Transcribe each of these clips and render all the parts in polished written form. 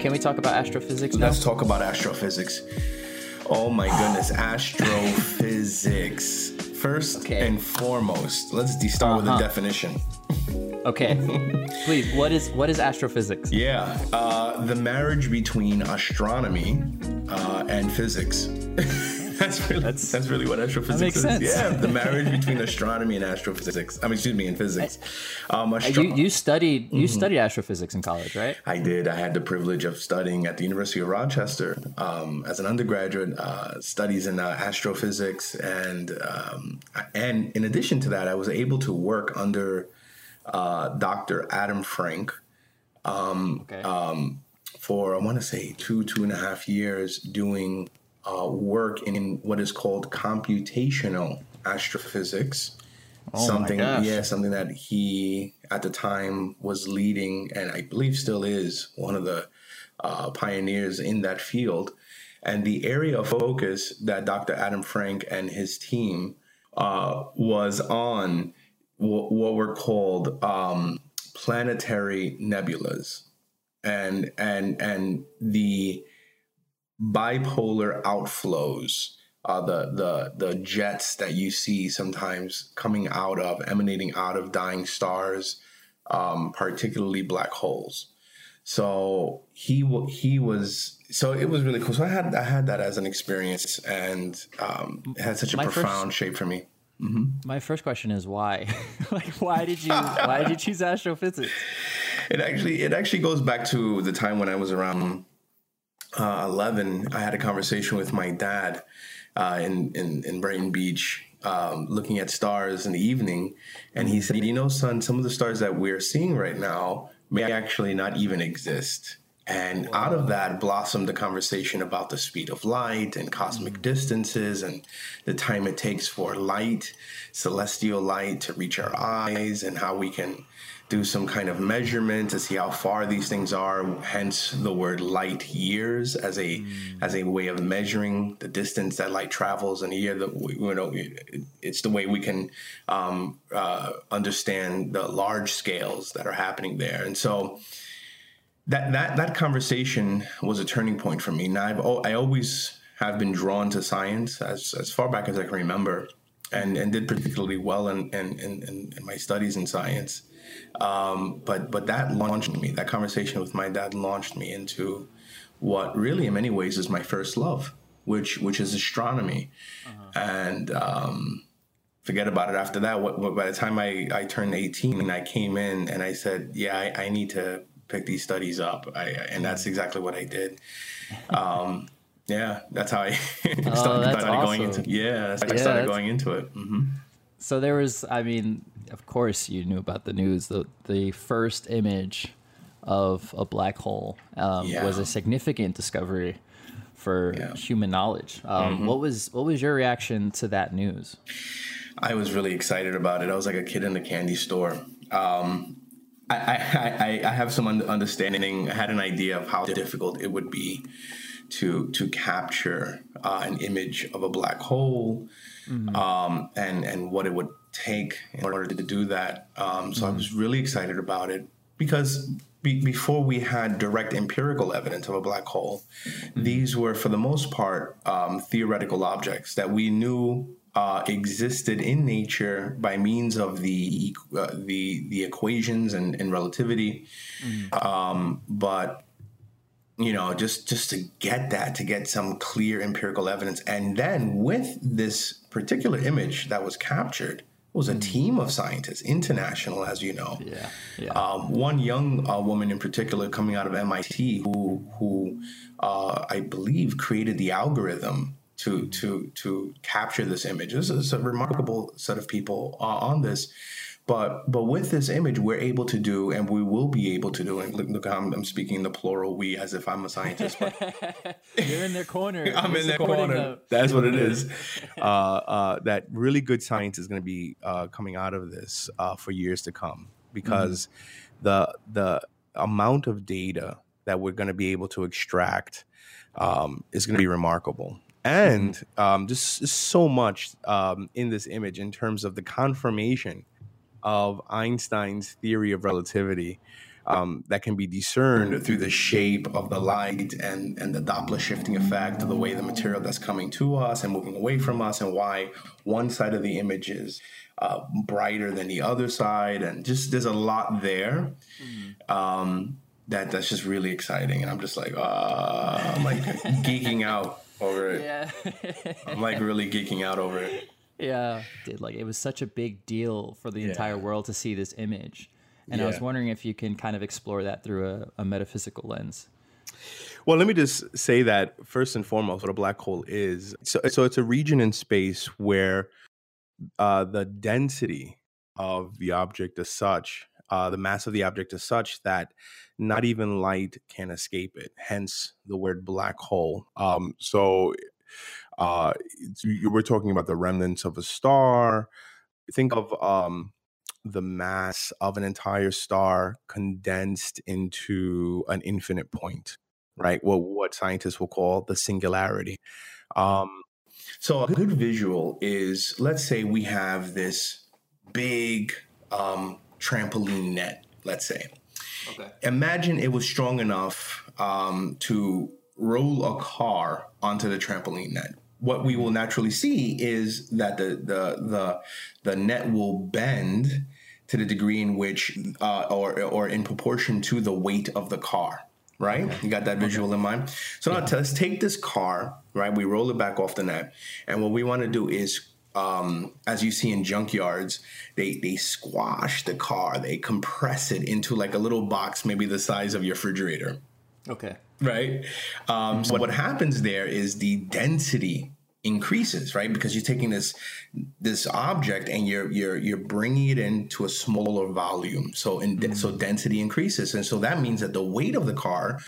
Can we talk about astrophysics now? Let's talk about astrophysics. Oh my goodness, astrophysics. First and foremost, let's start with a definition. Okay, please, what is astrophysics? Yeah, the marriage between astronomy and physics. That's really what astrophysics is. That makes sense. Yeah, the marriage between astronomy and astrophysics. Physics. You studied astrophysics in college, right? I did. I had the privilege of studying at the University of Rochester as an undergraduate, studies in astrophysics, and in addition to that, I was able to work under Dr. Adam Frank. For I want to say two and a half years doing work in what is called computational astrophysics. Something that he at the time was leading, and I believe still is one of the pioneers in that field. And the area of focus that Dr. Adam Frank and his team was on what were called planetary nebulas and the bipolar outflows, the jets that you see sometimes emanating out of dying stars, particularly black holes. So it was really cool. So I had that as an experience, and it had such a profound shape for me. Mm-hmm. My first question is why? Why did you choose astrophysics? It actually goes back to the time when I was around 11. I had a conversation with my dad in Brighton Beach, looking at stars in the evening, and he said, "You know, son, some of the stars that we're seeing right now may actually not even exist." And out of that blossomed the conversation about the speed of light and cosmic distances and the time it takes for light, celestial light, to reach our eyes, and how we can do some kind of measurement to see how far these things are. Hence the word light years as a way of measuring the distance that light travels in a year. It's the way we can understand the large scales that are happening there. And so That conversation was a turning point for me. Now, I always have been drawn to science as far back as I can remember, and did particularly well in my studies in science. But that launched me. That conversation with my dad launched me into what really, in many ways, is my first love, which is astronomy. And forget about it. After that, by the time I turned 18, and I came in and I said, "Yeah, I need to pick these studies up," and that's exactly what I did. That's how I started going into it. Mm-hmm. So there was, of course you knew about the news. The first image of a black hole was a significant discovery for human knowledge. Mm-hmm. What was your reaction to that news? I was really excited about it. I was like a kid in a candy store. I have some understanding. I had an idea of how difficult it would be to capture an image of a black hole, and what it would take in order to do that. So I was really excited about it because before we had direct empirical evidence of a black hole, these were, for the most part, theoretical objects that we knew existed in nature by means of the equations and relativity, but just to get some clear empirical evidence, and then with this particular image that was captured, it was a team of scientists, international, as you know. One young woman in particular coming out of MIT who I believe created the algorithm to capture this image. This is a remarkable set of people on this, but with this image, we're able to do, and we will be able to do. And look, I'm speaking in the plural we, as if I'm a scientist. But you're in their corner. I'm in their corner. That's what it is. That really good science is going to be coming out of this for years to come, because the amount of data that we're going to be able to extract is going to be remarkable. And just so much in this image in terms of the confirmation of Einstein's theory of relativity, that can be discerned through the shape of the light and the Doppler shifting effect, the way the material that's coming to us and moving away from us, and why one side of the image is brighter than the other side. And just there's a lot there. That's just really exciting. And I'm just like, I'm like geeking out over it. Yeah. I'm like really geeking out over it. Yeah. Like it was such a big deal for the entire world to see this image. And I was wondering if you can kind of explore that through a metaphysical lens. Well, let me just say that first and foremost, what a black hole is. So it's a region in space where the density of the object is such, the mass of the object is such that not even light can escape it, hence the word black hole. We're talking about the remnants of a star. Think of the mass of an entire star condensed into an infinite point, right? Well, what scientists will call the singularity. So a good visual is, let's say we have this big trampoline net, let's say. Okay. Imagine it was strong enough to roll a car onto the trampoline net. What we will naturally see is that the net will bend to the degree in which, or in proportion to the weight of the car, right? Okay. You got that visual in mind? So now let's take this car, right? We roll it back off the net. And what we want to do is, as you see in junkyards, they squash the car, they compress it into like a little box, maybe the size of your refrigerator. Okay. Right. So what happens there is the density increases, right? Because you're taking this object and you're bringing it into a smaller volume. So density increases. And so that means that the weight of the car,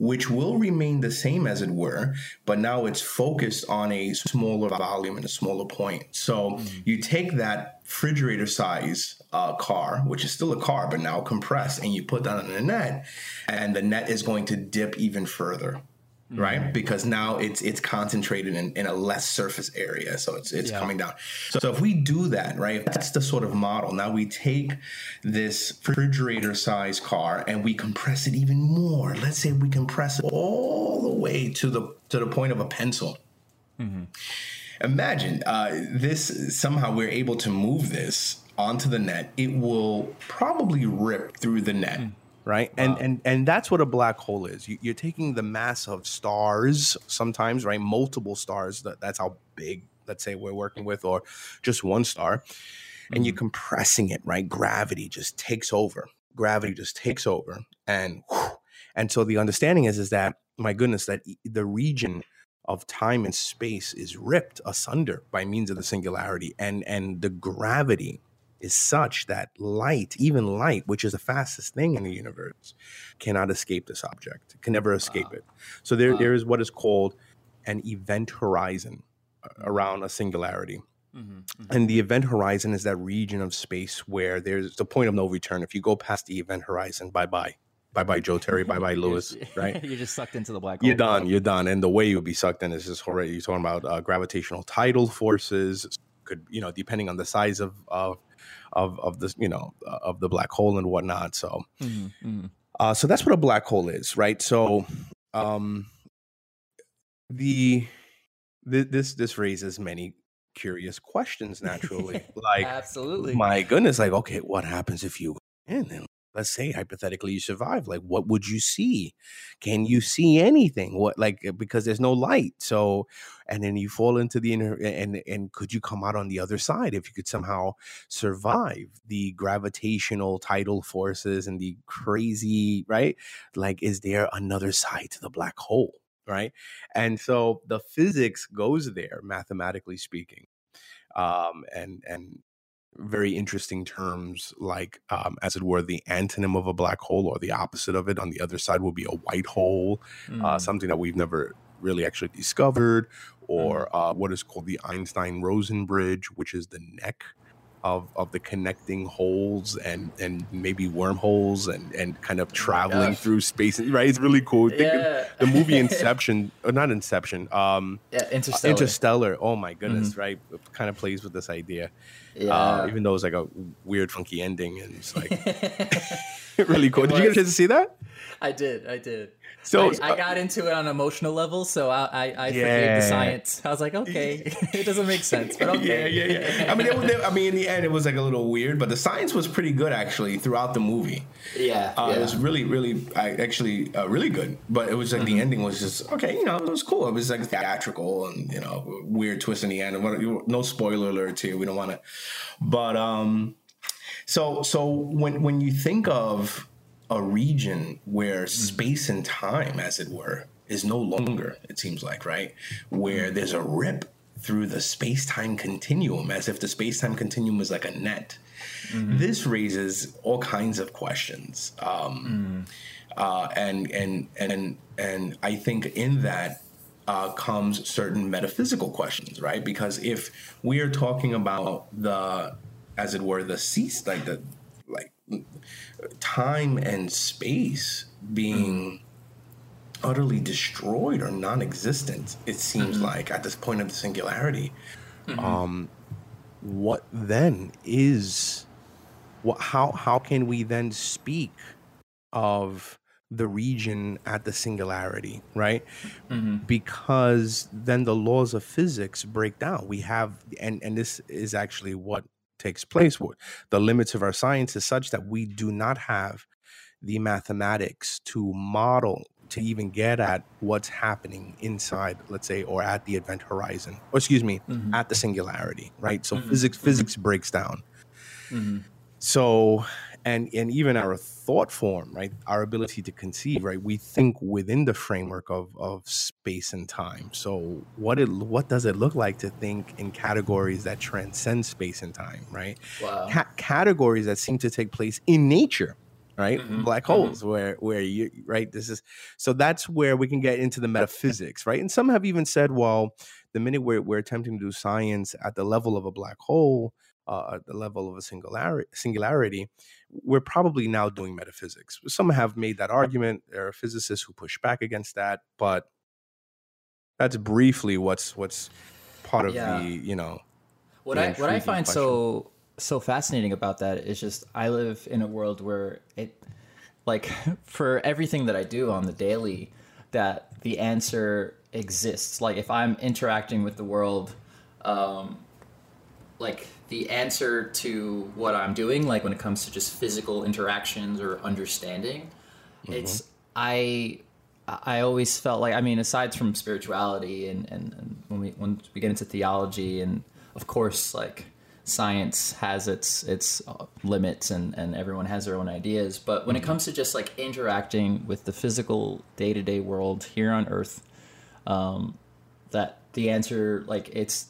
which will remain the same as it were, but now it's focused on a smaller volume and a smaller point. So you take that refrigerator size car, which is still a car, but now compressed, and you put that on the net, and the net is going to dip even further, right? Because now it's concentrated in a less surface area. So it's coming down. So if we do that, right, that's the sort of model. Now we take this refrigerator size car and we compress it even more. Let's say we compress it all the way to the point of a pencil. Imagine this, somehow we're able to move this onto the net. It will probably rip through the net, right? Wow. And that's what a black hole is. You're taking the mass of stars sometimes, right? Multiple stars, that's how big, let's say, we're working with, or just one star. And you're compressing it, right? Gravity just takes over. And so the understanding is that, my goodness, that the region of time and space is ripped asunder by means of the singularity, and the gravity is such that light, even light, which is the fastest thing in the universe, cannot escape this object. Can never escape it. So there is what is called an event horizon around a singularity, and the event horizon is that region of space where there's the point of no return. If you go past the event horizon, bye-bye. Bye-bye, Joe Terry. Bye-bye, Lewis, right? You're just sucked into the black hole. You're done. You're done. And the way you'll be sucked in is just horrible. You're talking about gravitational tidal forces. Could, depending on the size of this, of the black hole and whatnot. So, so that's what a black hole is, right? So, this raises many curious questions, naturally. Like, absolutely. My goodness, like, okay, what happens if you in them? Let's say hypothetically you survive, like what would you see? Can you see anything? What, like, because there's no light. So, and then you fall into the inner, and could you come out on the other side if you could somehow survive the gravitational tidal forces and the crazy, right? Like, is there another side to the black hole, right? And so the physics goes there, mathematically speaking, and very interesting terms like, as it were, the antonym of a black hole or the opposite of it on the other side will be a white hole, something that we've never really actually discovered, or what is called the Einstein-Rosen bridge, which is the neck of the connecting holes and maybe wormholes and kind of traveling through space, right? It's really cool. Yeah. The movie Inception, or not Inception, Interstellar. Oh my goodness, right? It kind of plays with this idea. Yeah. Even though it was like a weird, funky ending, and it's like really cool. Did you guys get to see that? I did. So I got into it on an emotional level, so I forgave the science. I was like, okay, it doesn't make sense, but okay. Yeah. I mean, in the end, it was like a little weird, but the science was pretty good actually throughout the movie. It was really good. But it was like the ending was just okay. You know, it was cool. It was like theatrical and weird twist in the end. No spoiler alert here. We don't want to. But so when you think of a region where space and time, as it were, is no longer, it seems like, right? Where there's a rip through the space-time continuum, as if the space-time continuum is like a net. Mm-hmm. This raises all kinds of questions. And I think in that comes certain metaphysical questions, right? Because if we are talking about time and space being utterly destroyed or non-existent, it seems like at this point of the singularity, what then is what? How can we then speak of the region at the singularity, right? Because then the laws of physics break down. We have, and this is actually what takes place. The limits of our science is such that we do not have the mathematics to model, to even get at what's happening inside, let's say, or at the event horizon, or at the singularity, right? So physics breaks down. So, and even our thought form, right? Our ability to conceive, right? We think within the framework of space and time. So what does it look like to think in categories that transcend space and time, right? Wow. Categories that seem to take place in nature, right? Black holes, where you, right? So that's where we can get into the metaphysics, right? And some have even said, well, the minute we're attempting to do science at the level of a black hole, at the level of a singularity, we're probably now doing metaphysics. Some have made that argument. There are physicists who push back against that, but that's briefly what's part of the what I find question. so fascinating about that is just I live in a world where it, like, for everything that I do on the daily, that the answer exists. Like if I'm interacting with the world, like the answer to what I'm doing, like when it comes to just physical interactions or understanding, it's I always felt like, I mean, aside from spirituality and when we get into theology, and of course, like, science has its limits and everyone has their own ideas, but when it comes to just like interacting with the physical day-to-day world here on Earth, that the answer, like, it's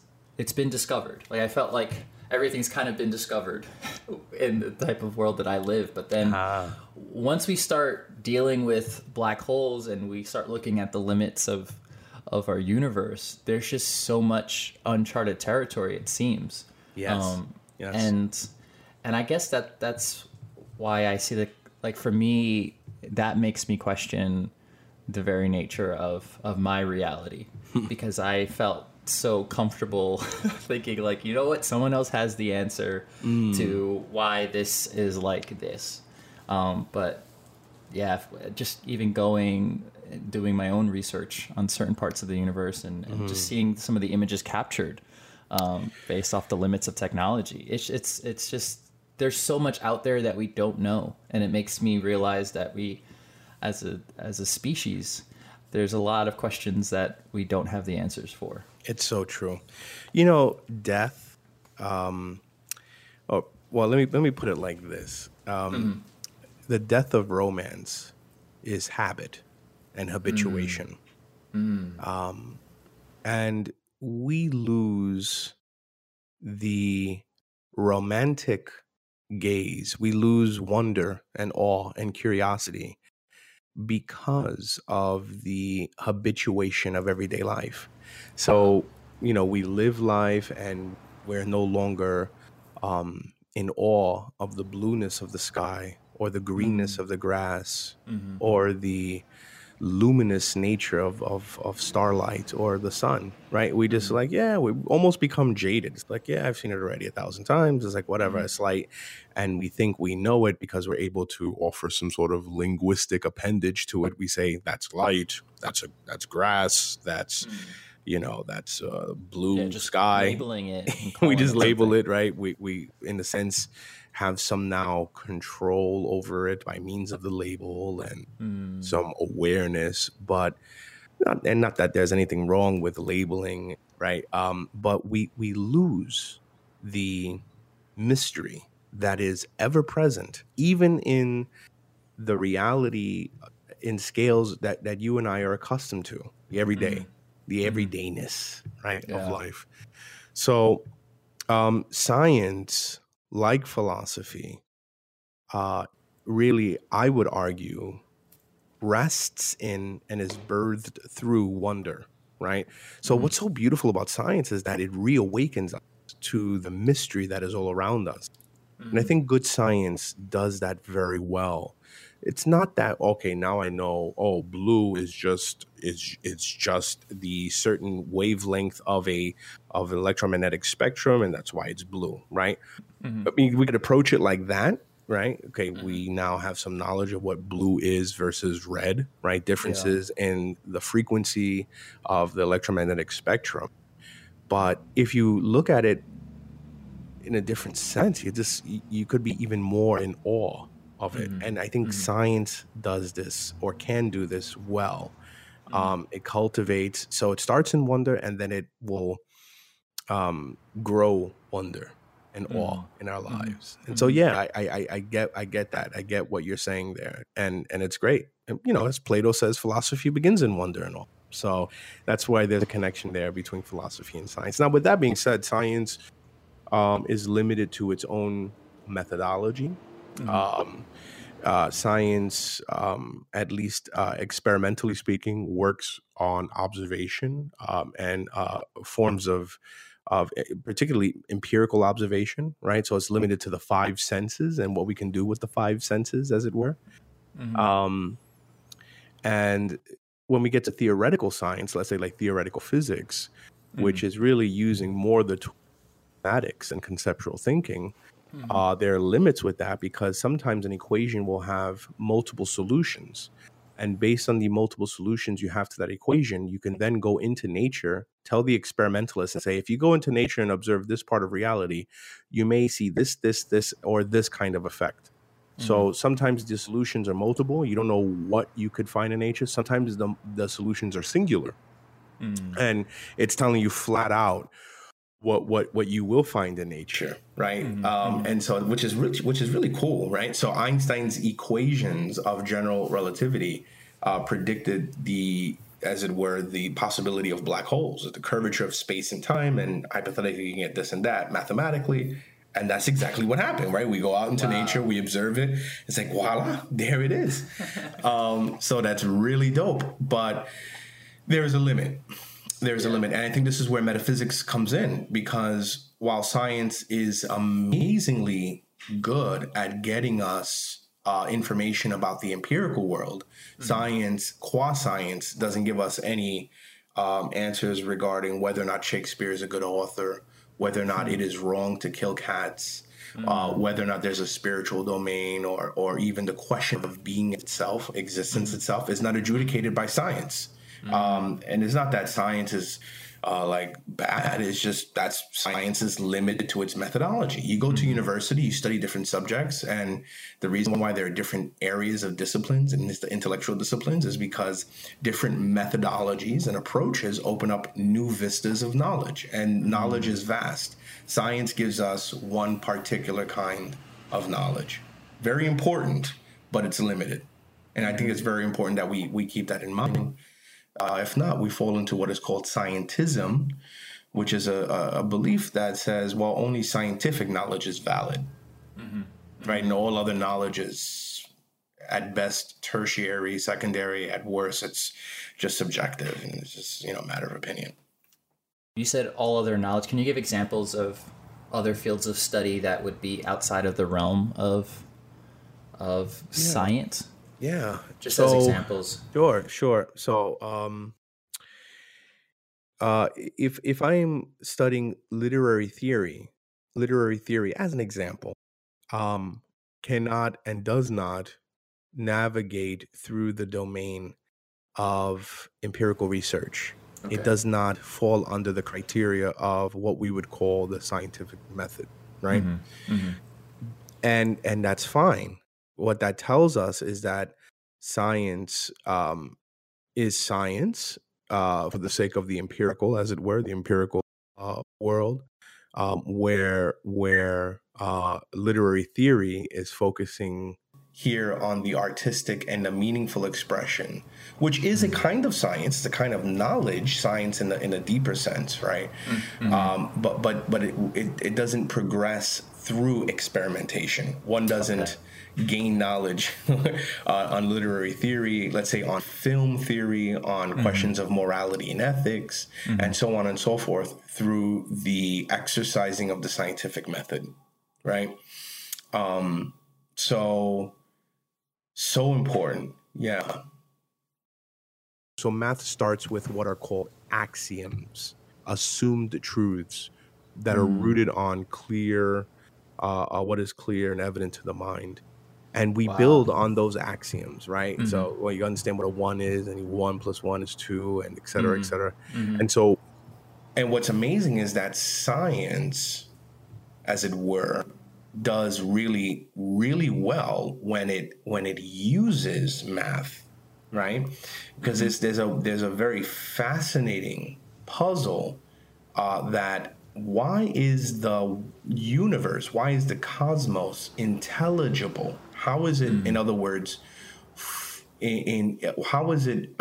been discovered. Like I felt like everything's kind of been discovered in the type of world that I live. But then once we start dealing with black holes and we start looking at the limits of our universe, there's just so much uncharted territory, it seems. Yes. And I guess that's why I see for me, that makes me question the very nature of my reality, because I felt so comfortable thinking like, you know what, someone else has the answer to why this is like this. But yeah, just even doing my own research on certain parts of the universe and just seeing some of the images captured based off the limits of technology, it's just, there's so much out there that we don't know, and it makes me realize that we as a species, there's a lot of questions that we don't have the answers for. It's so true. Death. Let me put it like this. The death of romance is habit and habituation. And we lose the romantic gaze. We lose wonder and awe and curiosity because of the habituation of everyday life. So, we live life and we're no longer in awe of the blueness of the sky or the greenness of the grass or the luminous nature of starlight or the sun, right? We just like, yeah, we almost become jaded. It's like, yeah, I've seen it already 1,000 times. It's like, whatever, it's light. And we think we know it because we're able to offer some sort of linguistic appendage to it. We say, that's light, that's grass, that's, you know, that's blue sky. Labeling it. We just label it, right? We, in a sense, have some now control over it by means of the label and some awareness, but not that there's anything wrong with labeling, right? But we lose the mystery that is ever present, even in the reality in scales that you and I are accustomed to, the everyday, the everydayness, right, of life. So science, like philosophy, really, I would argue, rests in and is birthed through wonder, right? So what's so beautiful about science is that it reawakens us to the mystery that is all around us. And I think good science does that very well. It's not that, okay, now I know, oh, blue is just it's just the certain wavelength of an electromagnetic spectrum, and that's why it's blue, right? I mean, we could approach it like that, right? Okay, we now have some knowledge of what blue is versus red, right? Differences in the frequency of the electromagnetic spectrum. But if you look at it in a different sense, you could be even more in awe of it. And I think science does this, or can do this well. It cultivates, so it starts in wonder, and then it will grow wonder and awe in our lives. And so, yeah, I get that. I get what you're saying there. And it's great. And, you know, as Plato says, philosophy begins in wonder and awe. So that's why there's a connection there between philosophy and science. Now, with that being said, science is limited to its own methodology. Science, at least experimentally speaking, works on observation and forms of particularly empirical observation, right? So it's limited to the five senses and what we can do with the five senses, as it were. And when we get to theoretical science, let's say like theoretical physics, which is really using more the mathematics and conceptual thinking, there are limits with that because sometimes an equation will have multiple solutions. And based on the multiple solutions you have to that equation, you can then go into nature, tell the experimentalist and say, if you go into nature and observe this part of reality, you may see this, this, this, or this kind of effect. So sometimes the solutions are multiple. You don't know what you could find in nature. Sometimes the solutions are singular. And it's telling you flat out what you will find in nature, right? And so which is really cool, right? So Einstein's equations of general relativity predicted the possibility of black holes, the curvature of space and time, and hypothetically you can get this and that mathematically, and that's exactly what happened, right? We go out into nature, we observe it, it's like voila, there it is. So that's really dope, but there is a limit. There's a limit. And I think this is where metaphysics comes in, because while science is amazingly good at getting us information about the empirical world, science, quasi-science, doesn't give us any answers regarding whether or not Shakespeare is a good author, whether or not it is wrong to kill cats, whether or not there's a spiritual domain, or even the question of being itself, existence itself, is not adjudicated by science. And it's not that science is like bad, it's just that science is limited to its methodology. You go to university, you study different subjects, and the reason why there are different areas of disciplines and the intellectual disciplines is because different methodologies and approaches open up new vistas of knowledge, and knowledge is vast. Science gives us one particular kind of knowledge. Very important, but it's limited. And I think it's very important that we keep that in mind. If not, we fall into what is called scientism, which is a belief that says, well, only scientific knowledge is valid, right? And all other knowledge is at best tertiary, secondary, at worst, it's just subjective, and it's just, you know, a matter of opinion. You said all other knowledge. Can you give examples of other fields of study that would be outside of the realm of science? Yeah. Just so, as examples. Sure, sure. So if I'm studying literary theory as an example, cannot and does not navigate through the domain of empirical research. Okay. It does not fall under the criteria of what we would call the scientific method, right? Mm-hmm. Mm-hmm. And that's fine. What that tells us is that science is science for the sake of the empirical, as it were, the empirical world, where literary theory is focusing here on the artistic and the meaningful expression, which is a kind of science, the kind of knowledge science in a deeper sense, right? Mm-hmm. But it doesn't progress through experimentation. One doesn't gain knowledge on literary theory, let's say on film theory, on mm-hmm. questions of morality and ethics, mm-hmm. and so on and so forth through the exercising of the scientific method, right? So important. Yeah. So math starts with what are called axioms, assumed truths that are rooted on clear, what is clear and evident to the mind. And we build on those axioms, right? Mm-hmm. So well, you understand what a 1 is, and 1 plus 1 is 2, and et cetera, mm-hmm. et cetera. Mm-hmm. And what's amazing is that science, as it were, does really, really well when it uses math, right? Because mm-hmm. there's a very fascinating puzzle that why is the universe, why is the cosmos intelligible? How is it, mm-hmm. in other words, how is it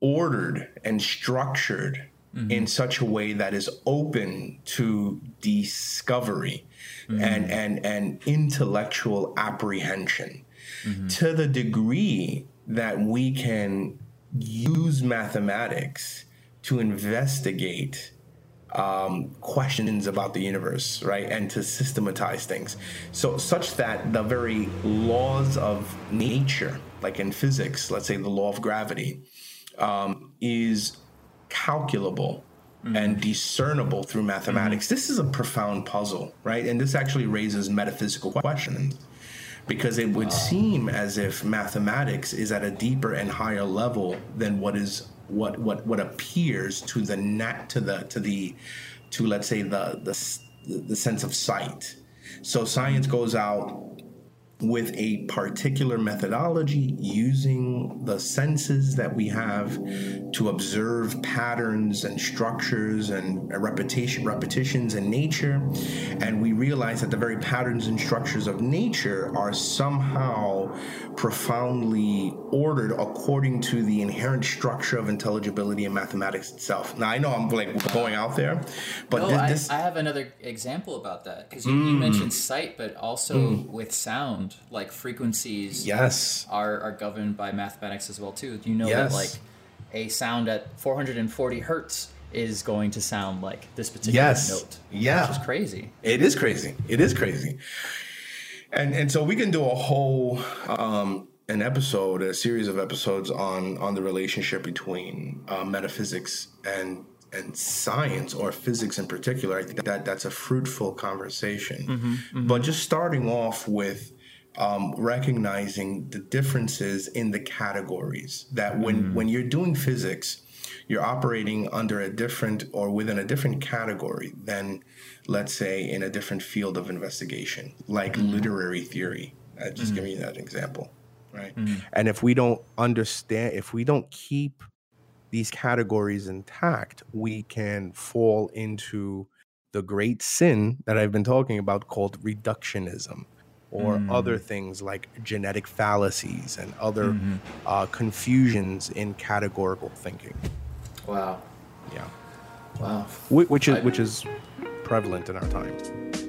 ordered and structured mm-hmm. in such a way that is open to discovery mm-hmm. and intellectual apprehension mm-hmm. to the degree that we can use mathematics to investigate questions about the universe, right? And to systematize things. So such that the very laws of nature, like in physics, let's say the law of gravity, is calculable mm-hmm. and discernible through mathematics. Mm-hmm. This is a profound puzzle, right? And this actually raises metaphysical questions, because it would seem as if mathematics is at a deeper and higher level than what appears to the let's say the sense of sight. So science goes out with a particular methodology, using the senses that we have to observe patterns and structures and repetitions in nature. And we realize that the very patterns and structures of nature are somehow profoundly ordered according to the inherent structure of intelligibility in mathematics itself. Now, I know I'm like going out there, but no, I have another example about that, because you mentioned sight, but also with sound. Like frequencies yes. are governed by mathematics as well too. Do you know yes. that like a sound at 440 hertz is going to sound like this particular yes. note? Yeah. Which is crazy. It is crazy. And so we can do a whole a series of episodes on the relationship between metaphysics and science, or physics in particular. I think that's a fruitful conversation. Mm-hmm, mm-hmm. But just starting off with recognizing the differences in the categories, that when you're doing physics, you're operating under a different or within a different category than, let's say, in a different field of investigation, like literary theory. Just giving you that example, right? Mm. And if we don't understand, if we don't keep these categories intact, we can fall into the great sin that I've been talking about called reductionism, or other things like genetic fallacies and other confusions in categorical thinking. Wow. Yeah. Wow. Which is prevalent in our time.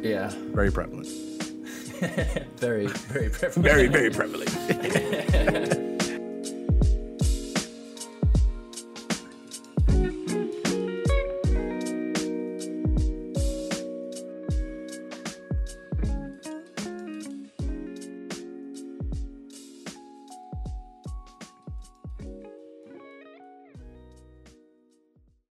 Yeah. Very prevalent. Very, very prevalent. Very, very prevalent.